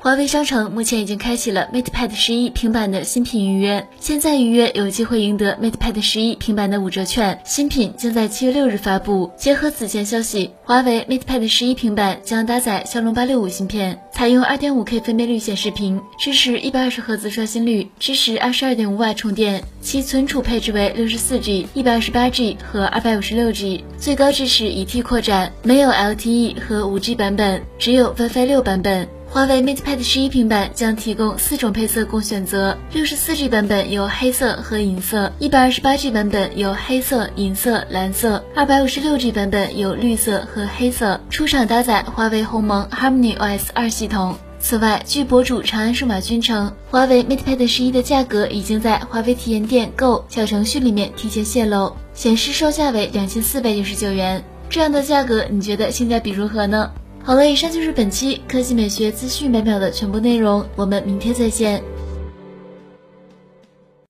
华为商城目前已经开启了 MatePad 11平板的新品预约，现在预约有机会赢得 MatePad 11平板的5折券，新品将在7月6日发布。结合此前消息，华为 MatePad 11平板将搭载骁龙865芯片，采用 2.5K 分辨率显示屏，支持 120Hz 刷新率，支持 22.5W 充电，其存储配置为 64G、128G 和 256G， 最高支持1T 扩展，没有 LTE 和 5G 版本，只有 WiFi 6 版本。华为 MatePad 11平板将提供4种配色供选择， 64G 版本有黑色和银色， 128G 版本有黑色、银色、蓝色， 256G 版本有绿色和黑色。出厂搭载华为鸿蒙 Harmony OS 2系统。此外，据博主长安数码君称，华为 MatePad 11的价格已经在华为体验店购小程序里面提前泄露，显示售价为2499元。这样的价格，你觉得性价比如何呢？好了，以上就是本期科技美学资讯100秒的全部内容，我们明天再见。